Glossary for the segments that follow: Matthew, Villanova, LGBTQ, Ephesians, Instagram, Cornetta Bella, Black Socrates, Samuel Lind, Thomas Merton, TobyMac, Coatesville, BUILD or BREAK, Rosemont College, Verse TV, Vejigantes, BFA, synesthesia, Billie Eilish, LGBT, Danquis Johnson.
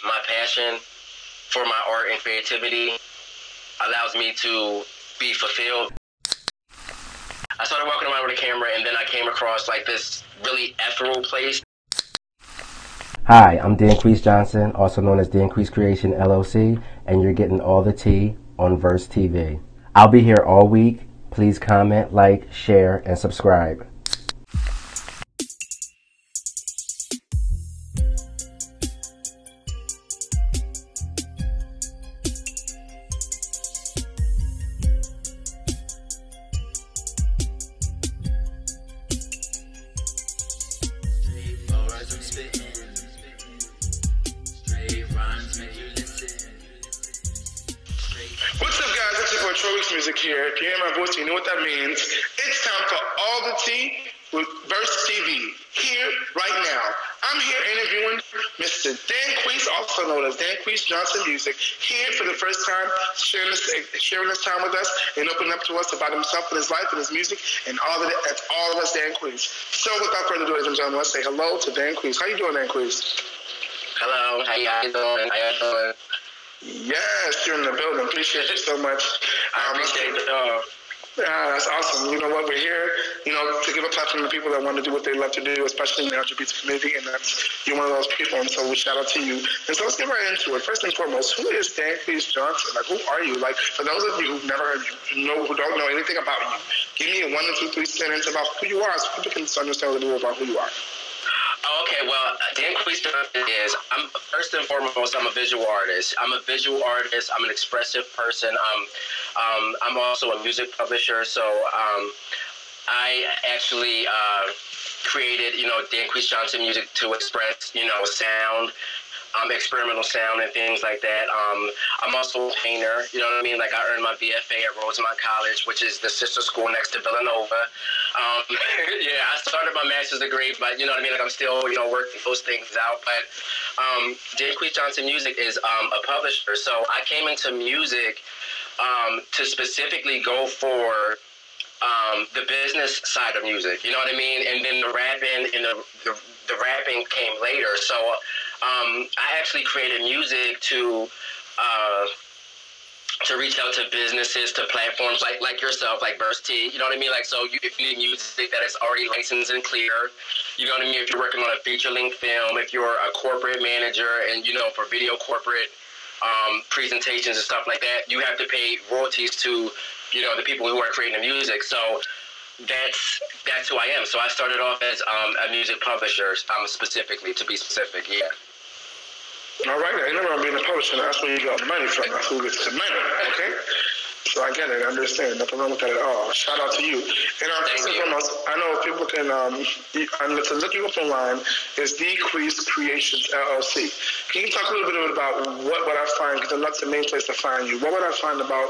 because my passion for my art and creativity allows me to be fulfilled. I started walking around with a camera, and then I came across like this really ethereal place. Hi, I'm Danquis Johnson, also known as Danquis Creation LLC, and you're getting all the tea on Verse TV. I'll be here all week. Please comment, like, share, and subscribe. Music here. If you hear my voice, you know what that means. It's time for All the Tea with Verse TV, here, right now. I'm here interviewing Mr. Danquis, also known as Danquis Johnson Music, here for the first time, sharing this time with us and opening up to us about himself and his life and his music and all of it. That's all of us, Danquis. So without further ado, ladies and gentlemen, let's say hello to Danquis. How you doing, Danquis? Hello. How y'all doing? Yes, you're in the building. Appreciate you so much. I appreciate it. That's awesome. You know what? We're here, you know, to give a platform to people that want to do what they love to do, especially in the LGBT community, and that's, you're one of those people, and so we shout out to you. And so let's get right into it. First and foremost, who is Danquis Johnson? Like, who are you? Like, for those of you who've never heard, who don't know anything about you, give me a 1 to 2, 3 sentence about who you are so people can understand a little bit about who you are. Okay, well, Danquis Johnson is, first and foremost, I'm a visual artist. I'm an expressive person. I'm also a music publisher, so I actually created, you know, Danquis Johnson Music to express, you know, sound, experimental sound and things like that. I'm also a painter, you know what I mean? Like, I earned my BFA at Rosemont College, which is the sister school next to Villanova. Yeah, I started my master's degree, but you know what I mean? Like, I'm still, you know, working those things out. But Danquis Johnson Music is a publisher, so I came into music to specifically go for the business side of music, you know what I mean? And then the rapping and the rapping came later. So I actually created music to reach out to businesses, to platforms like yourself, like Verse T, you know what I mean? Like, so you, if you need music that is already licensed and clear, you know what I mean? If you're working on a feature-length film, if you're a corporate manager and, you know, for video corporate presentations and stuff like that, you have to pay royalties to, you know, the people who are creating the music. So that's who I am. So I started off as a music publisher, specifically, to be specific, yeah. All right, I know I'm being a publisher, that's where you got money from, that's who gets the money, okay? So I get it, I understand, nothing wrong with that at all. Shout out to you. And first and foremost, I know people can, to look you up online, is Danquis Creations LLC. Can you talk a little bit about what would I find, because that's the main place to find you. What would I find about,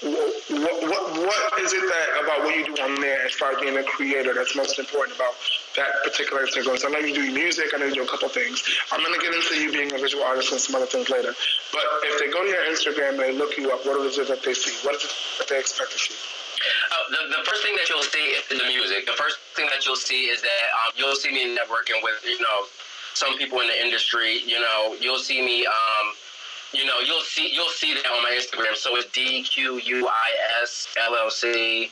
what is it that about what you do on there as far as being a creator that's most important about that particular thing? So I know you do music, I know you do a couple things. I'm going to get into you being a visual artist and some other things later. But if they go to your Instagram and they look you up, what is it that they see? What is it that they expect to see? The first thing that you'll see is the music. The first thing that you'll see is that you'll see me networking with, you know, some people in the industry. You know, you'll see me... you know, you'll see that on my Instagram. So it's DQUIS LLC,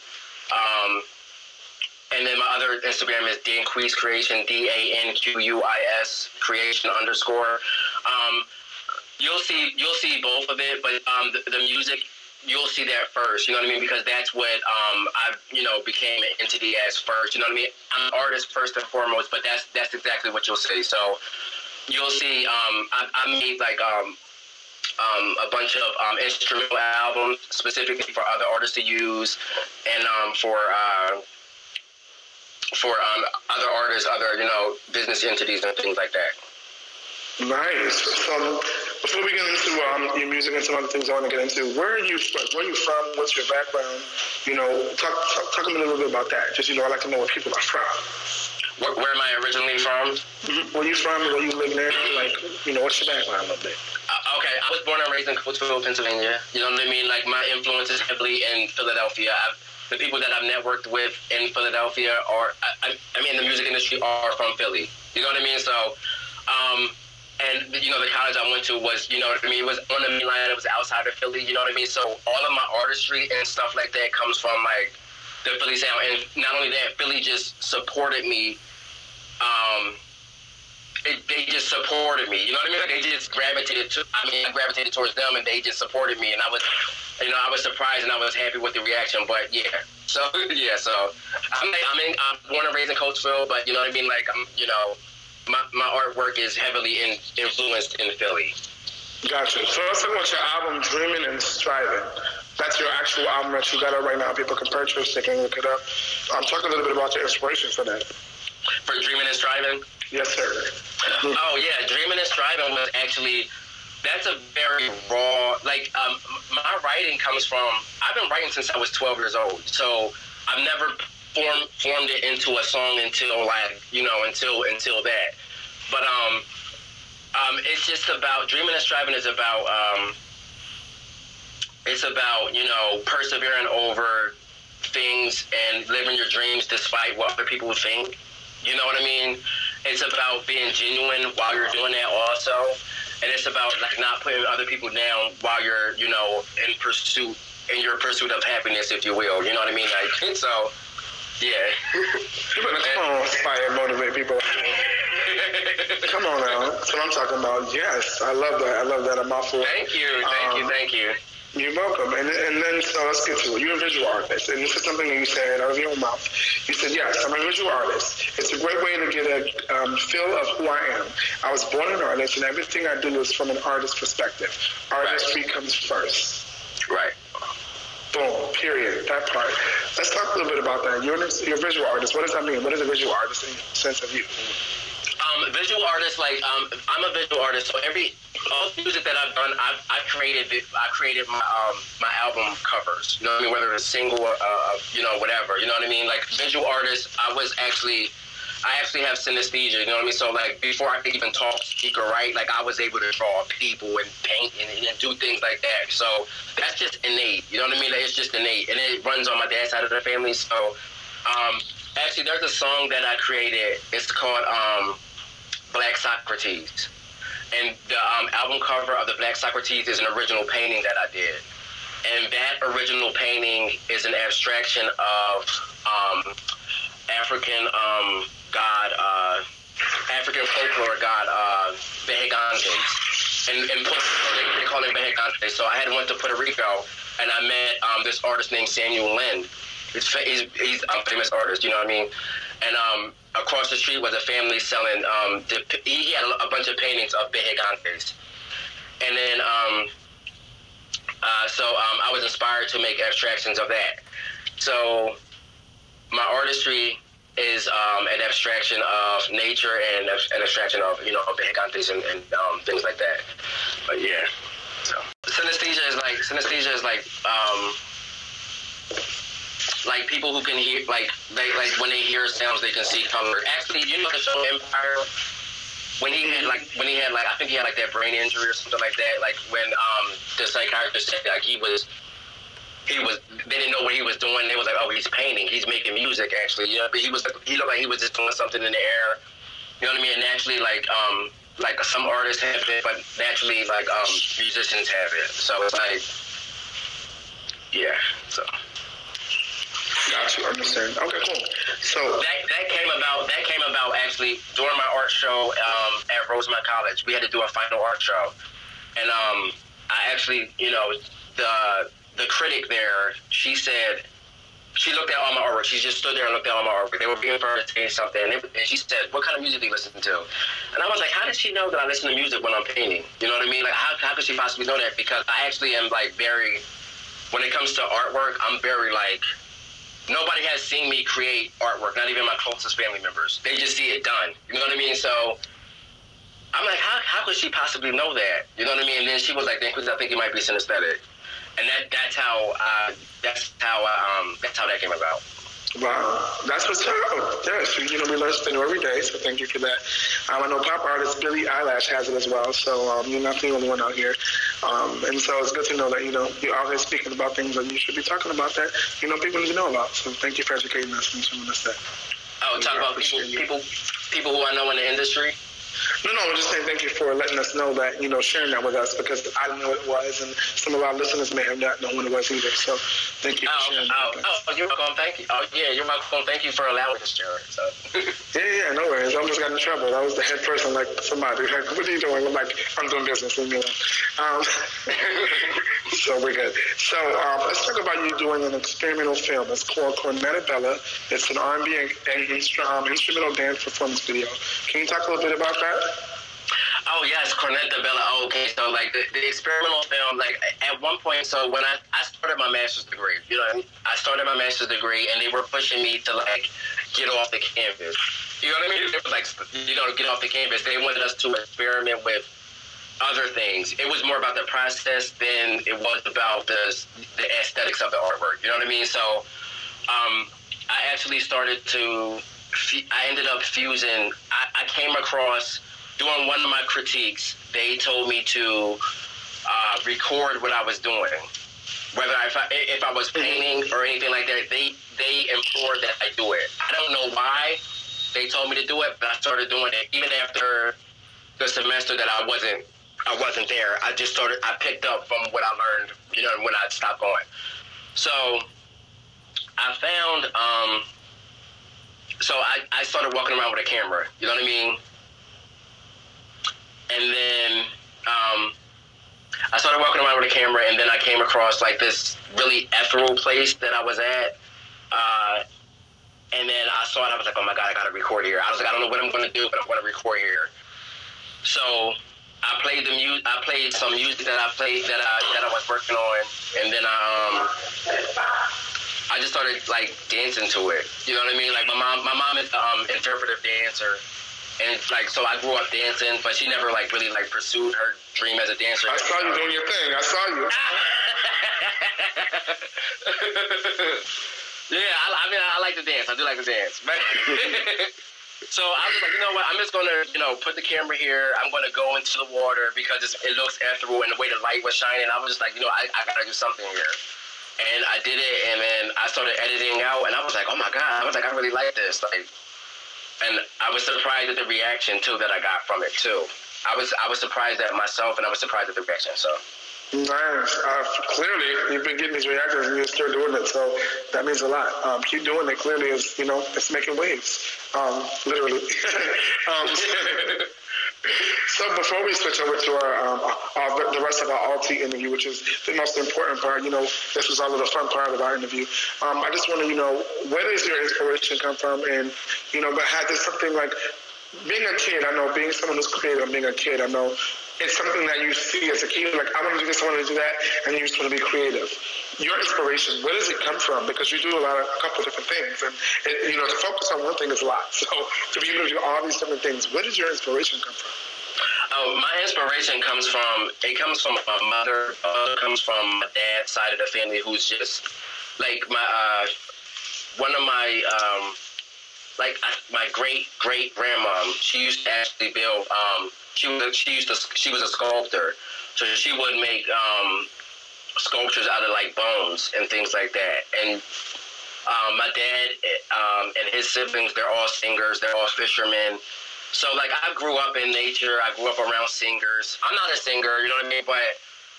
and then my other Instagram is Danquis Creation, DANQUIS Creation_. You'll see both of it, but the music, you'll see that first. You know what I mean? Because that's what I, you know, became an entity as first. You know what I mean? I'm an artist first and foremost, but that's exactly what you'll see. So you'll see I made like a bunch of instrumental albums specifically for other artists to use, and for other artists, other, you know, business entities and things like that. Nice. So before we get into your music and some other things I want to get into, where are you from? What's your background? You know, talk to me a little bit about that. Just, you know, I like to know where people are from. Where am I originally from? Mm-hmm. Where you from? Where you live there? Like, you know, what's your background a little bit? Okay, I was born and raised in Coatesville, Pennsylvania. You know what I mean? Like, my influence is heavily in Philadelphia. The people that I've networked with in Philadelphia are, I mean, the music industry are from Philly. You know what I mean? So, And, you know, the college I went to was, you know what I mean, it was on the mainland, it was outside of Philly, you know what I mean? So all of my artistry and stuff like that comes from, like, the Philly sound. And not only that, Philly just supported me. They just supported me, you know what I mean? Like, they just gravitated to, I gravitated towards them, and they just supported me. And I was, you know, I was surprised, and I was happy with the reaction. But, yeah. So, yeah, so I'm born and raised in Coatesville, but, you know what I mean? Like, I'm, you know, my artwork is heavily influenced in Philly. Gotcha. So let's talk about your album, Dreaming and Striving. That's your actual album that you got out right now. People can purchase, they can look it up. Talk a little bit about your inspiration for that. For Dreaming and Striving? Yes, sir. Oh, yeah, Dreaming and Striving was actually, that's a very raw, like, my writing comes from, I've been writing since I was 12 years old, so I've never formed it into a song until, like, you know, until that. But it's just about, Dreaming and Striving is about, it's about, you know, persevering over things and living your dreams despite what other people think. You know what I mean? It's about being genuine while you're doing that also. And it's about, like, not putting other people down while you're, you know, in your pursuit of happiness, if you will. You know what I mean? Like, so, yeah. You better come on, inspire, motivate people. Come on now. That's what I'm talking about. Yes, I love that. I love that. I'm awful. Thank you. You're welcome. And then, so let's get to it. You're a visual artist. And this is something that you said out of your own mouth. You said, yes, I'm a visual artist. It's a great way to get a feel of who I am. I was born an artist, and everything I do is from an artist's perspective. Artistry comes first. Right. Boom. Period. That part. Let's talk a little bit about that. You're a visual artist. What does that mean? What is a visual artist in the sense of you? Visual artist, like, I'm a visual artist, so all the music that I've done, I created my album covers, you know what I mean, whether it's a single or, you know, whatever, you know what I mean, like, visual artist, I actually have synesthesia, you know what I mean, so, like, before I could even talk, speak, or write, like, I was able to draw people and paint and do things like that, so that's just innate, you know what I mean, like, it's just innate, and it runs on my dad's side of the family, so, actually, there's a song that I created, it's called, Black Socrates, and the album cover of the Black Socrates is an original painting that I did, and that original painting is an abstraction of African folklore god Vejigantes, and they call him Vejigantes. So I had went to Puerto Rico, and I met this artist named Samuel Lind. He's a famous artist, you know what I mean, and across the street was a family selling, he had a bunch of paintings of Vejigantes. And then, I was inspired to make abstractions of that. So my artistry is an abstraction of nature and an abstraction of, you know, Vejigantes and things like that. But yeah, so synesthesia is like, like people who can hear, like when they hear sounds, they can see color. Actually, you know the show Empire, when he had I think he had like that brain injury or something like that. Like when the psychiatrist said like he was they didn't know what he was doing. They was like, oh, he's painting, he's making music actually. You know, but he looked like he was just doing something in the air. You know what I mean? And naturally, like some artists have it, but naturally like musicians have it. So it's like, yeah, so. Got you. Understand. Okay, cool. So that came about actually during my art show at Rosemont College. We had to do a final art show, and I actually, you know, the critic there, she said she looked at all my artwork. She just stood there and looked at all my artwork. They were being for her to say something, and she said, "What kind of music do you listen to?" And I was like, "How did she know that I listen to music when I'm painting? You know what I mean? Like, how could she possibly know that? Because I actually am like very, when it comes to artwork, I'm very like." Nobody has seen me create artwork, not even my closest family members. They just see it done. You know what I mean? So I'm like, how could she possibly know that? You know what I mean? And then she was like, Danquis, I think you might be synesthetic. And that's how that came about. Wow, that's what's up. Yes, you know, we learn something new every day, so thank you for that. I know pop artist Billie Eilish has it as well, so you're not the only one out here. And so it's good to know that, you know, you're out there speaking about things that you should be talking about that, you know, people need to know about. So thank you for educating us and showing us that. Oh, talk about people who I know in the industry? No, I'm just saying thank you for letting us know that, you know, sharing that with us, because I didn't know what it was, and some of our listeners may have not known what it was either. So thank you for sharing that. Oh, you're welcome. Thank you. Oh, yeah, you're welcome. Thank you for allowing us to share it. So. Yeah, no worries. I almost got in trouble. I was the head person, like somebody, like, what are you doing? I'm like, I'm doing business with me. So we're good. So let's talk about you doing an experimental film. It's called Cornetta Bella. It's an R&B and instrumental dance performance video. Can you talk a little bit about that? Oh, yes, Cornetta Bella. Oh, okay, so, like, the experimental film, like, at one point, so when I started my master's degree, you know, and they were pushing me to, like, get off the canvas. You know what I mean? It was like, you know, get off the canvas. They wanted us to experiment with other things. It was more about the process than it was about the aesthetics of the artwork. You know what I mean? So I actually started to, I ended up fusing, I came across, during one of my critiques, they told me to record what I was doing. Whether if I was painting or anything like that, they implored that I do it. I don't know why they told me to do it, but I started doing it. Even after the semester that I wasn't there, I just started, I picked up from what I learned, you know, when I stopped going. So I found, so I started walking around with a camera, you know what I mean? And then I started walking around with a camera, and then I came across like this really ethereal place that I was at. And then I saw it, I was like, oh my God, I gotta record here. I was like, I don't know what I'm gonna do, but I'm gonna record here. So I played some music that I played that I was working on, and then I just started like dancing to it. You know what I mean? Like my mom is an interpretive dancer, and like so I grew up dancing, but she never like really like pursued her dream as a dancer. I saw you doing your thing. I saw you. Yeah, I mean I like to dance. I do like to dance, but. So I was like, you know what, I'm just going to, you know, put the camera here. I'm going to go into the water because it looks ethereal, and the way the light was shining, I was just like, you know, I got to do something here. And I did it, and then I started editing out, and I was like, oh, my God. I was like, I really like this. Like, and I was surprised at the reaction, too, that I got from it, too. I was surprised at myself, and I was surprised at the reaction, so. Nice. Clearly, you've been getting these reactions and you're still doing it, so that means a lot. Keep doing it. Clearly, it's, you know, it's making waves, literally. So before we switch over to our the rest of our Alti interview, which is the most important part, you know, this was all of the fun part of our interview. I just want to, you know, where does your inspiration come from? And, you know, but had this something like being a kid, I know, being someone who's creative and being a kid, I know, it's something that you see as a kid, like, I want to do this, I want to do that, and you just want to be creative. Your inspiration, where does it come from? Because you do a couple of different things, and, you know, to focus on one thing is a lot. So to be able to do all these different things, where does your inspiration come from? My inspiration comes from my mother. My mother comes from my dad's side of the family, who's just, like, my great-great-grandmom, she used to actually build, she was a sculptor, so she would make sculptures out of like bones and things like that. And my dad and his siblings, they're all singers, they're all fishermen. So like I grew up in nature, I grew up around singers. I'm not a singer, you know what I mean? But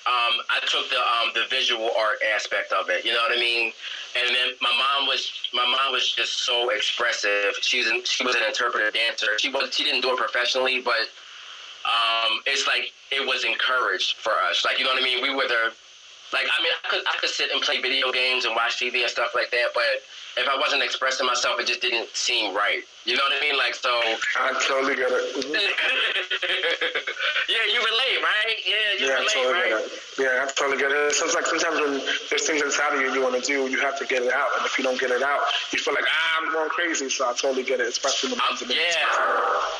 I took the visual art aspect of it, you know what I mean? And then my mom was just so expressive. She was an interpretive dancer. She didn't do it professionally, but it's like it was encouraged for us. Like, you know what I mean? We were there. Like, I mean, I could sit and play video games and watch TV and stuff like that, but if I wasn't expressing myself, it just didn't seem right. You know what I mean? Like, so. I totally get it. Yeah, you relate, right? Yeah, I totally get it. Yeah, I totally get it. So it's like sometimes when there's things inside of you want to do, you have to get it out. And if you don't get it out, you feel like, I'm going crazy. So I totally get it, especially when it's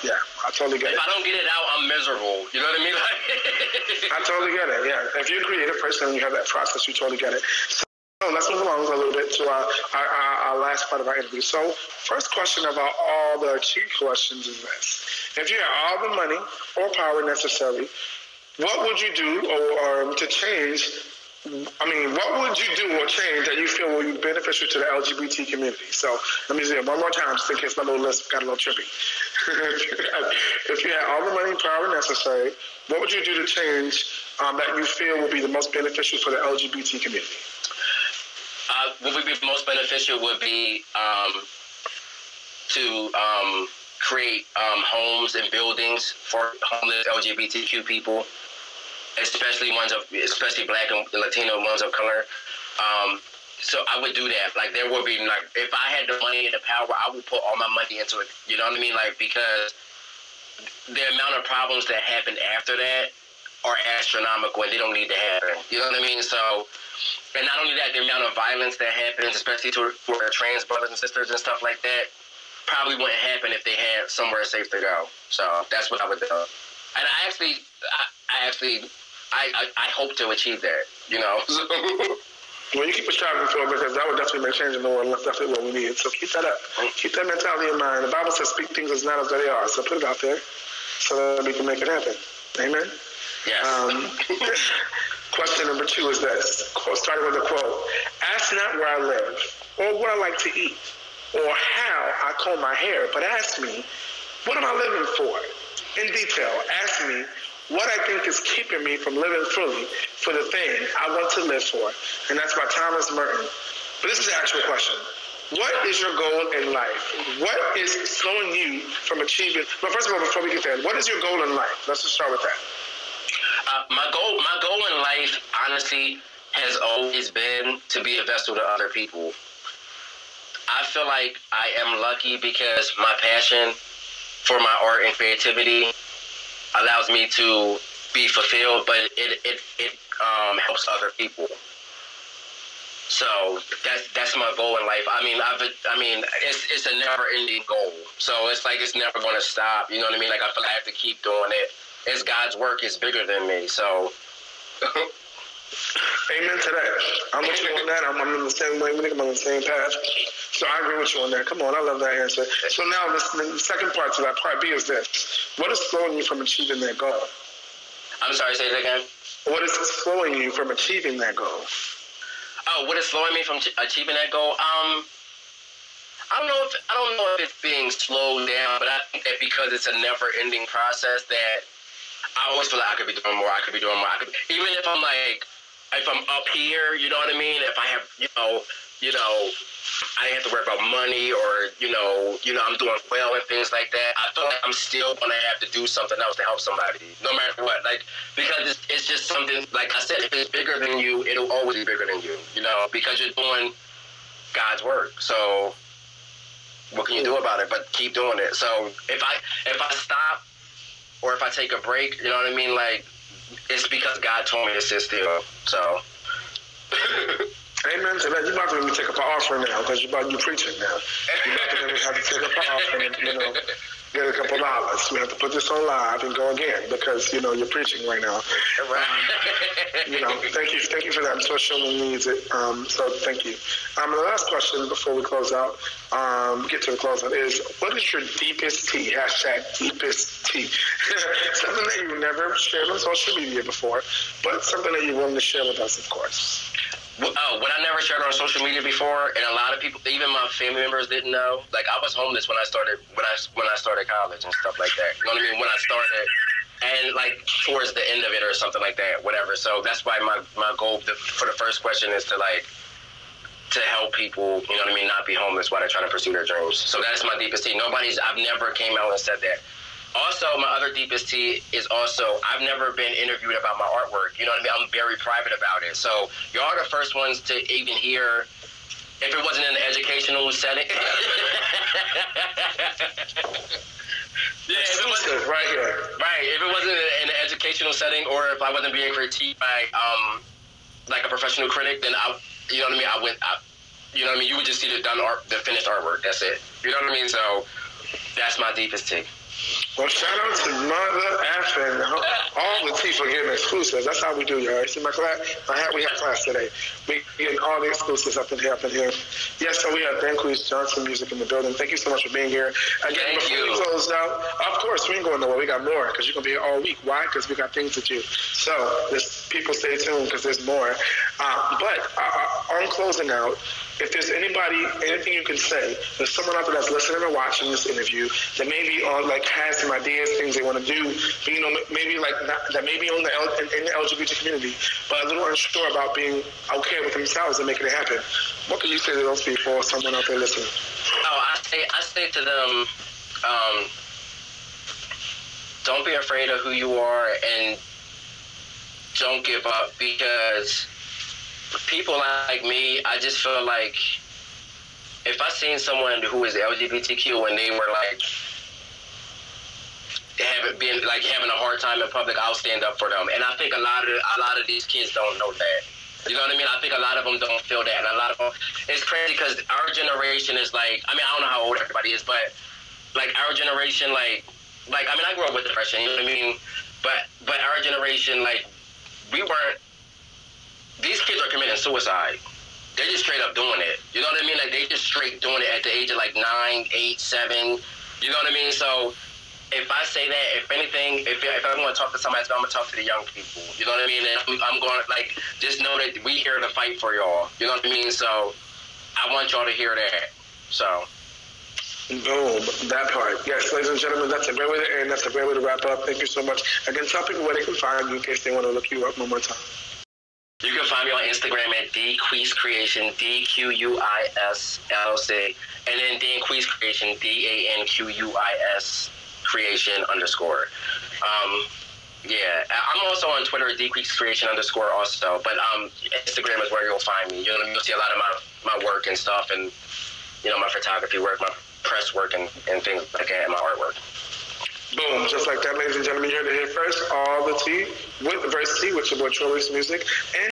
yeah, I totally get it. If I don't get it out, I'm miserable. You know what I mean? Like, I totally get it, yeah. If you're a creative person and you have that process, you totally get it. So, let's move along a little bit to our last part of our interview. So, first question about all the key questions is this. If you had all the money or power necessary, what would you do or to change I mean, what would you do or change that you feel will be beneficial to the LGBT community? So let me say it one more time, just in case my little list got a little trippy. If you had all the money and power necessary, what would you do to change that you feel will be the most beneficial for the LGBT community? What would be the most beneficial would be to create homes and buildings for homeless LGBTQ people, especially Black and Latino ones of color. So I would do that. Like, there would be, like, if I had the money and the power, I would put all my money into it. You know what I mean? Like, because the amount of problems that happen after that are astronomical, and they don't need to happen. You know what I mean? So, and not only that, the amount of violence that happens, especially to our trans brothers and sisters and stuff like that, probably wouldn't happen if they had somewhere safe to go. So that's what I would do. And I hope to achieve that, you know. Well, you keep striving for it, because that would definitely make change in the world, and that's definitely what we need. So keep that up. Keep that mentality in mind. The Bible says, speak things as not as they are. So put it out there so that we can make it happen. Amen? Yes. Question number 2 is this, starting with a quote. Ask not where I live, or what I like to eat, or how I comb my hair, but ask me, what am I living for? In detail, ask me what I think is keeping me from living fully for the thing I want to live for. And that's by Thomas Merton. But this is the actual question. What is your goal in life? What is slowing you from achieving? Well, first of all, before we get there, what is your goal in life? Let's just start with that. My goal in life, honestly, has always been to be a vessel to other people. I feel like I am lucky because my passion for my art and creativity allows me to be fulfilled, but it helps other people. So that's my goal in life. I mean, it's a never-ending goal. So it's like it's never going to stop. You know what I mean? Like, I feel like I have to keep doing it. It's God's work. It's bigger than me. So. Amen to that. I'm with you on that. I'm in the same way. I'm on the same path. So I agree with you on that. Come on, I love that answer. So now the second part to that, part B, is this. What is slowing you from achieving that goal? I'm sorry, say that again. What is slowing you from achieving that goal? Oh, what is slowing me from achieving that goal? I don't know if it's being slowed down, but I think that because it's a never-ending process, that I always feel like I could be doing more. Even if I'm like, if I'm up here, you know what I mean? If I have, you know, I didn't have to worry about money, or, you know, I'm doing well and things like that, I feel like I'm still going to have to do something else to help somebody, no matter what. Like, because it's just something, like I said, if it's bigger than you, it'll always be bigger than you, you know, because you're doing God's work. So what can you do about it but keep doing it? So if I stop, or if I take a break, you know what I mean? Like, it's because God told me to sit still, so. Amen to that. You're about to let me take up our offering now, because you're preaching now. You're about to let me have to take up our offering and, you know, get a couple dollars. We have to put this on live and go again, because, you know, you're preaching right now. You know, thank you for that. I'm so sure we need it. So thank you. The last question before we close out, get to the close out, is what is your deepest tea? #deepest tea. Something that you never shared on social media before, but something that you're willing to share with us, of course. What I never shared on social media before, and a lot of people, even my family members, didn't know. Like, I was homeless when I started college and stuff like that. You know what I mean? When I started, and like towards the end of it or something like that, whatever. So that's why my goal for the first question is to to help people. You know what I mean? Not be homeless while they're trying to pursue their dreams. So that's my deepest tea. I've never came out and said that. Also, my other deepest tea is also I've never been interviewed about my artwork. You know what I mean? I'm very private about it. So y'all are the first ones to even hear, if it wasn't in an educational setting. Yeah, if it wasn't in an educational setting, or if I wasn't being critiqued by like a professional critic, then you would just see the finished artwork. That's it. You know what I mean? So that's my deepest tea. Well, shout out to Mother F and all the people getting exclusives. That's how we do, y'all. You see my class? We have class today. We're getting all the exclusives up in here. Yes, so we have Danquis Johnson music in the building. Thank you so much for being here. Again, before we close out, of course, we ain't going nowhere. We got more because you're going to be here all week. Why? Because we got things to do. So, people stay tuned because there's more. But on closing out, if there's anybody, anything you can say, there's someone out there that's listening or watching this interview that maybe has some ideas, things they want to do, but, that may be in the LGBT community, but a little unsure about being okay with themselves and making it happen. What can you say to those people or someone out there listening? Oh, I say to them, don't be afraid of who you are and don't give up, because people like me, I just feel like if I seen someone who is LGBTQ and they were having a hard time in public, I'll stand up for them. And I think a lot of these kids don't know that. You know what I mean? I think a lot of them don't feel that, and a lot of them. It's crazy because our generation is I don't know how old everybody is, but our generation, I grew up with depression. You know what I mean? But our generation, we weren't. These kids are committing suicide. They're just straight up doing it. You know what I mean? They just straight doing it at the age of 9, 8, 7. You know what I mean? So if I say that, if anything, if I'm going to talk to somebody, I'm going to talk to the young people. You know what I mean? And I'm going to, just know that we here to fight for y'all. You know what I mean? So I want y'all to hear that. So. Boom, that part. Yes, ladies and gentlemen, that's a great way to end. That's a great way to wrap up. Thank you so much. Again, tell people where they can find you in case they want to look you up one more time. You can find me on Instagram at Danquis Creation, DQUISLC, and then Danquis Creation, DANQUIS Creation _ I'm also on Twitter, Danquis Creation _ also, but Instagram is where you'll find me. You know, you'll see a lot of my work and stuff, and my photography work, my press work, and things like that, and my artwork. Boom, just like that, ladies and gentlemen, you're here first. All the tea with Verse T with your boy Troy's music. And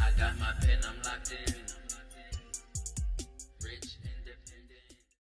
I got my pen, I'm locked in.